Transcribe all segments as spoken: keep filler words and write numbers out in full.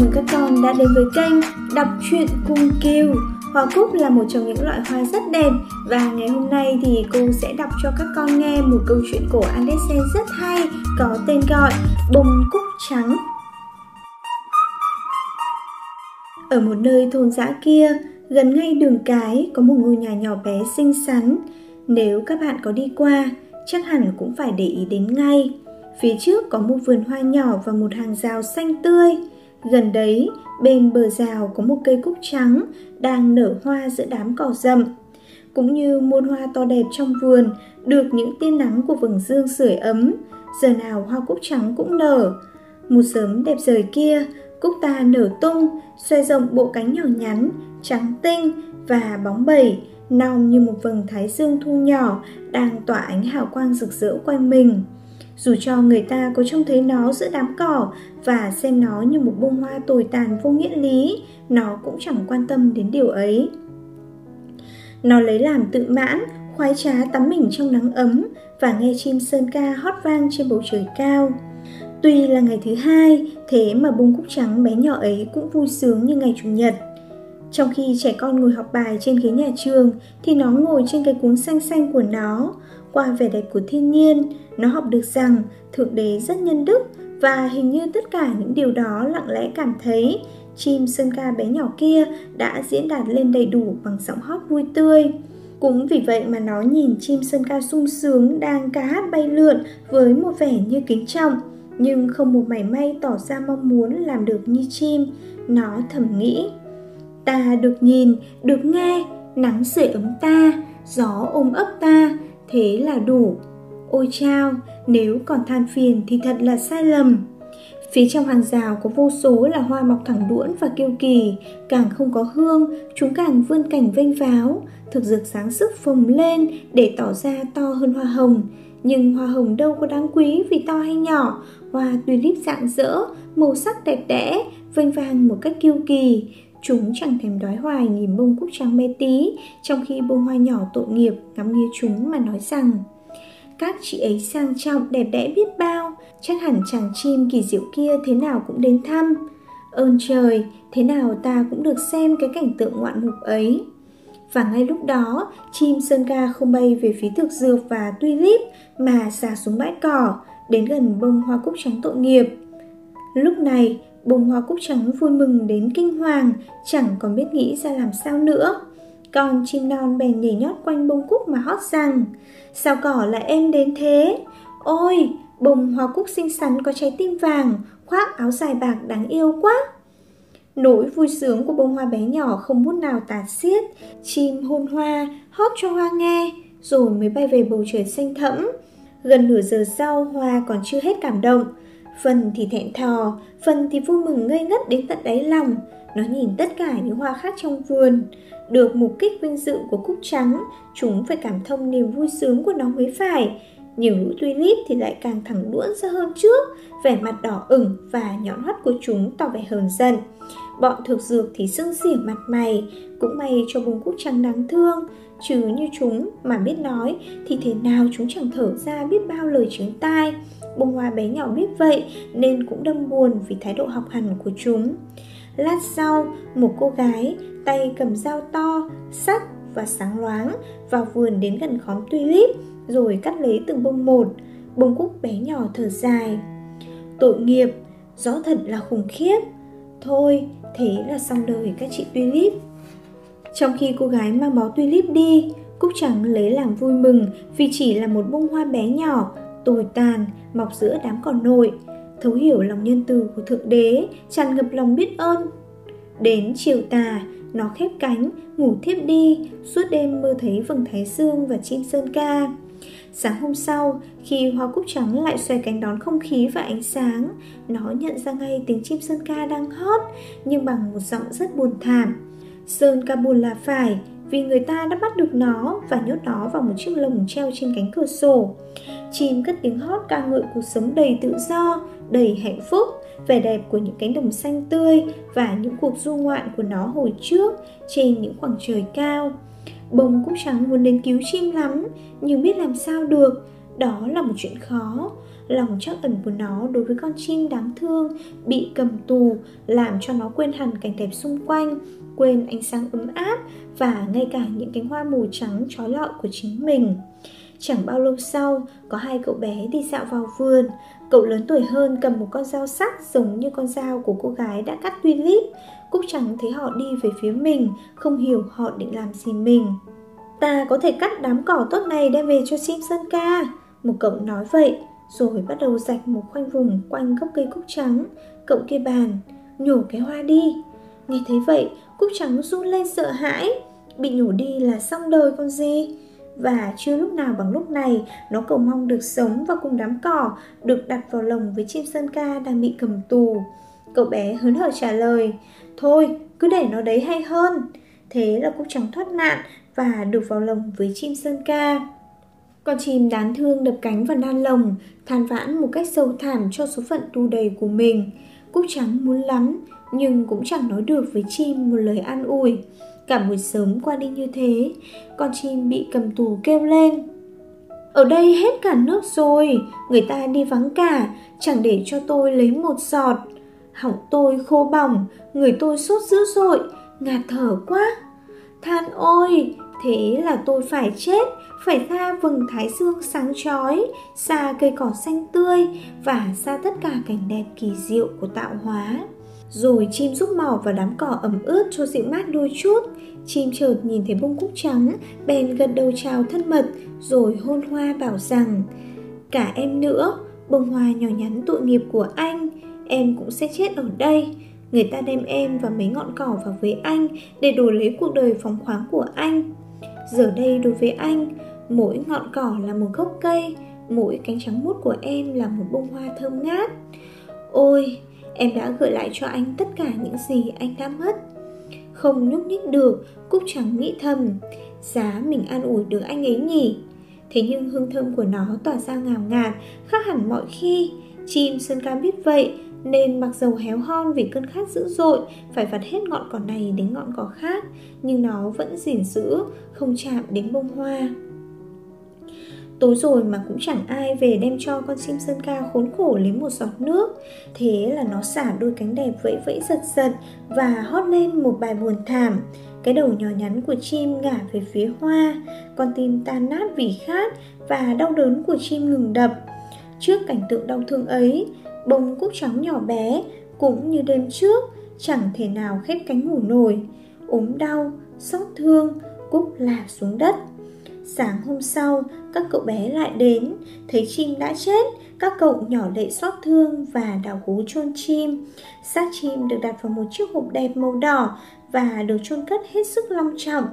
mừng các con đã đến với kênh Đọc Truyện Cung Kiều. Hoa cúc là một trong những loại hoa rất đẹp, và ngày hôm nay thì cô sẽ đọc cho các con nghe một câu chuyện của Andersen rất hay, có tên gọi Bông Cúc Trắng. Ở một nơi thôn dã kia, gần ngay đường cái, có một ngôi nhà nhỏ bé xinh xắn. Nếu các bạn có đi qua, chắc hẳn cũng phải để ý đến ngay. Phía trước có một vườn hoa nhỏ và một hàng rào xanh tươi. Gần đấy, bên bờ rào có một cây cúc trắng đang nở hoa giữa đám cỏ rậm. Cũng như muôn hoa to đẹp trong vườn, được những tia nắng của vầng dương sưởi ấm, giờ nào hoa cúc trắng cũng nở. Một sớm đẹp trời kia, cúc ta nở tung, xoay rộng bộ cánh nhỏ nhắn, trắng tinh và bóng bẩy, nong như một vầng thái dương thu nhỏ đang tỏa ánh hào quang rực rỡ quanh mình. Dù cho người ta có trông thấy nó giữa đám cỏ và xem nó như một bông hoa tồi tàn vô nghĩa lý, nó cũng chẳng quan tâm đến điều ấy. Nó lấy làm tự mãn, khoái trá tắm mình trong nắng ấm và nghe chim sơn ca hót vang trên bầu trời cao. Tuy là ngày thứ hai, thế mà bông cúc trắng bé nhỏ ấy cũng vui sướng như ngày chủ nhật. Trong khi trẻ con ngồi học bài trên ghế nhà trường, thì nó ngồi trên cái cuống xanh xanh của nó. Qua vẻ đẹp của thiên nhiên, nó học được rằng Thượng Đế rất nhân đức, và hình như tất cả những điều đó lặng lẽ cảm thấy chim sơn ca bé nhỏ kia đã diễn đạt lên đầy đủ bằng giọng hót vui tươi. Cũng vì vậy mà nó nhìn chim sơn ca sung sướng đang ca hát bay lượn với một vẻ như kính trọng, nhưng không một mảy may tỏ ra mong muốn làm được như chim. Nó thầm nghĩ: ta được nhìn, được nghe, nắng sưởi ấm ta, gió ôm ấp ta, thế là đủ. Ôi chao, nếu còn than phiền thì thật là sai lầm. Phía trong hàng rào có vô số là hoa mọc thẳng đuỗn và kiêu kỳ, càng không có hương, chúng càng vươn cành vênh váo, thực dược sáng sức phồng lên để tỏ ra to hơn hoa hồng. Nhưng hoa hồng đâu có đáng quý vì to hay nhỏ, hoa tulip rạng rỡ, màu sắc đẹp đẽ, vênh vang một cách kiêu kỳ. Chúng chẳng thèm đói hoài nhìn bông cúc trắng bé tí, trong khi bông hoa nhỏ tội nghiệp ngắm nghía chúng mà nói rằng: các chị ấy sang trọng đẹp đẽ biết bao, chắc hẳn chàng chim kỳ diệu kia thế nào cũng đến thăm. Ơn trời, thế nào ta cũng được xem cái cảnh tượng ngoạn mục ấy. Và ngay lúc đó, chim sơn ca không bay về phía thực dược và tulip mà xà xuống bãi cỏ, đến gần bông hoa cúc trắng tội nghiệp. Lúc này, bông hoa cúc trắng vui mừng đến kinh hoàng, chẳng còn biết nghĩ ra làm sao nữa. Con chim non bèn nhảy nhót quanh bông cúc mà hót rằng: sao cỏ lại êm đến thế? Ôi, bông hoa cúc xinh xắn có trái tim vàng, khoác áo dài bạc đáng yêu quá. Nỗi vui sướng của bông hoa bé nhỏ không bút nào tả xiết. Chim hôn hoa, hót cho hoa nghe, rồi mới bay về bầu trời xanh thẫm. Gần nửa giờ sau, hoa còn chưa hết cảm động. Phần thì thẹn thò, phần thì vui mừng ngây ngất đến tận đáy lòng. Nó nhìn tất cả những hoa khác trong vườn. Được mục kích vinh dự của cúc trắng, chúng phải cảm thông niềm vui sướng của nó mới phải. Nhiều lũ tulip thì lại càng thẳng đuỗn ra hơn trước, vẻ mặt đỏ ửng và nhọn hoắt của chúng tỏ vẻ hờn giận. Bọn thực dược thì sưng xỉa mặt mày. Cũng may cho bông cúc trắng đáng thương, chứ như chúng mà biết nói thì thế nào chúng chẳng thở ra biết bao lời chướng tai. Bông hoa bé nhỏ biết vậy nên cũng đâm buồn vì thái độ học hành của chúng. Lát sau, một cô gái tay cầm dao to, sắc và sáng loáng vào vườn đến gần khóm tulip, rồi cắt lấy từng bông một. Bông cúc bé nhỏ thở dài: tội nghiệp, rõ thật là khủng khiếp. Thôi, thế là xong đời các chị tulip. Trong khi cô gái mang bó tulip đi, cúc trắng lấy làm vui mừng vì chỉ là một bông hoa bé nhỏ, tồi tàn, mọc giữa đám cỏ nội. Thấu hiểu lòng nhân từ của Thượng Đế, tràn ngập lòng biết ơn. Đến chiều tà, nó khép cánh, ngủ thiếp đi, suốt đêm mơ thấy vầng thái dương và chim sơn ca. Sáng hôm sau, khi hoa cúc trắng lại xoay cánh đón không khí và ánh sáng, nó nhận ra ngay tiếng chim sơn ca đang hót, nhưng bằng một giọng rất buồn thảm. Sơn ca buồn là phải, vì người ta đã bắt được nó và nhốt nó vào một chiếc lồng treo trên cánh cửa sổ. Chim cất tiếng hót ca ngợi cuộc sống đầy tự do, đầy hạnh phúc, vẻ đẹp của những cánh đồng xanh tươi và những cuộc du ngoạn của nó hồi trước trên những khoảng trời cao. Bông cúc trắng muốn đến cứu chim lắm, nhưng biết làm sao được, đó là một chuyện khó. lòng trắc ẩn của nó đối với con chim đáng thương bị cầm tù làm cho nó quên hẳn cảnh đẹp xung quanh, quên ánh sáng ấm áp và ngay cả những cánh hoa màu trắng trói lọi của chính mình. Chẳng bao lâu sau, có hai cậu bé đi dạo vào vườn. Cậu lớn tuổi hơn cầm một con dao sắc giống như con dao của cô gái đã cắt tulip. Cúc Trắng thấy họ đi về phía mình, không hiểu họ định làm gì mình. Ta có thể cắt đám cỏ tốt này đem về cho chim sơn ca, một cậu nói vậy, rồi bắt đầu rạch một khoanh vùng quanh gốc cây cúc trắng. Cậu kia bàn, nhổ cái hoa đi. Nghe thấy vậy, Cúc Trắng run lên sợ hãi. Bị nhổ đi là xong đời con gì. Và chưa lúc nào bằng lúc này, nó cầu mong được sống và cùng đám cỏ, được đặt vào lồng với chim sơn ca đang bị cầm tù. Cậu bé hớn hở trả lời, thôi cứ để nó đấy hay hơn. Thế là Cúc Trắng thoát nạn và được vào lồng với chim sơn ca. Con chim đáng thương đập cánh vào nan lồng, than vãn một cách sâu thẳm cho số phận tù đầy của mình. Cúc Trắng muốn lắm nhưng cũng chẳng nói được với chim một lời an ủi. Cả buổi sớm qua đi như thế, con chim bị cầm tù kêu lên, ở đây hết cả nước rồi, người ta đi vắng cả, chẳng để cho tôi lấy một giọt. Họng tôi khô bỏng, người tôi sốt dữ dội, ngạt thở quá. Than ôi, thế là tôi phải chết, phải xa vầng thái dương sáng chói, xa cây cỏ xanh tươi và xa tất cả cảnh đẹp kỳ diệu của tạo hóa. Rồi chim giúp mỏ vào đám cỏ ẩm ướt cho dịu mát đôi chút. Chim chợt nhìn thấy bông cúc trắng, bèn gật đầu chào thân mật, rồi hôn hoa bảo rằng, cả em nữa, bông hoa nhỏ nhắn tội nghiệp của anh, em cũng sẽ chết ở đây. Người ta đem em và mấy ngọn cỏ vào với anh để đổi lấy cuộc đời phóng khoáng của anh. Giờ đây đối với anh, mỗi ngọn cỏ là một gốc cây, mỗi cánh trắng muốt của em là một bông hoa thơm ngát. Ôi, em đã gửi lại cho anh tất cả những gì anh đã mất. Không nhúc nhích được, Cúc Trắng nghĩ thầm, giá mình an ủi được anh ấy nhỉ. Thế nhưng hương thơm của nó tỏa ra ngào ngạt, khác hẳn mọi khi. Chim sơn ca biết vậy nên mặc dầu héo hon vì cơn khát dữ dội, phải vặt hết ngọn cỏ này đến ngọn cỏ khác, nhưng nó vẫn gìn giữ, không chạm đến bông hoa. Tối rồi mà cũng chẳng ai về đem cho con chim sơn ca khốn khổ lấy một giọt nước. Thế là nó xả đôi cánh đẹp vẫy vẫy giật giật và hót lên một bài buồn thảm. Cái đầu nhỏ nhắn của chim ngả về phía hoa, con tim tan nát vì khát và đau đớn của chim ngừng đập. Trước cảnh tượng đau thương ấy, bông cúc trắng nhỏ bé cũng như đêm trước chẳng thể nào khép cánh ngủ nổi. Ốm đau, xót thương, Cúc lả xuống đất. Sáng hôm sau, các cậu bé lại đến, thấy chim đã chết, các cậu nhỏ lệ xót thương và đào hố chôn chim. Xác chim được đặt vào một chiếc hộp đẹp màu đỏ và được chôn cất hết sức long trọng.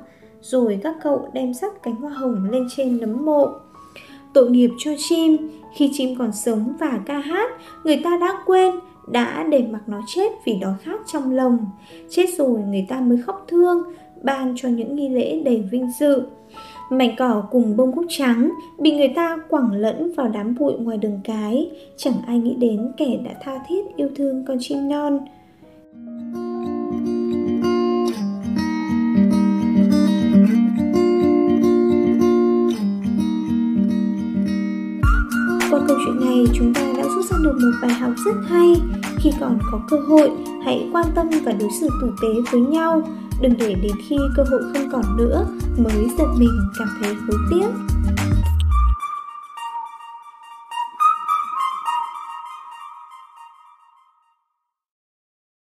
Rồi các cậu đem rắc cánh hoa hồng lên trên nấm mộ. Tội nghiệp cho chim, khi chim còn sống và ca hát, người ta đã quên, đã để mặc nó chết vì đói khát trong lòng. Chết rồi người ta mới khóc thương, ban cho những nghi lễ đầy vinh dự. Mảnh cỏ cùng bông cúc trắng bị người ta quẳng lẫn vào đám bụi ngoài đường cái, chẳng ai nghĩ đến kẻ đã tha thiết yêu thương con chim non. Qua câu chuyện này, chúng ta đã rút ra được một bài học rất hay. Khi còn có cơ hội, hãy quan tâm và đối xử tử tế với nhau. Đừng để đến khi cơ hội không còn nữa mới giật mình cảm thấy hối tiếc.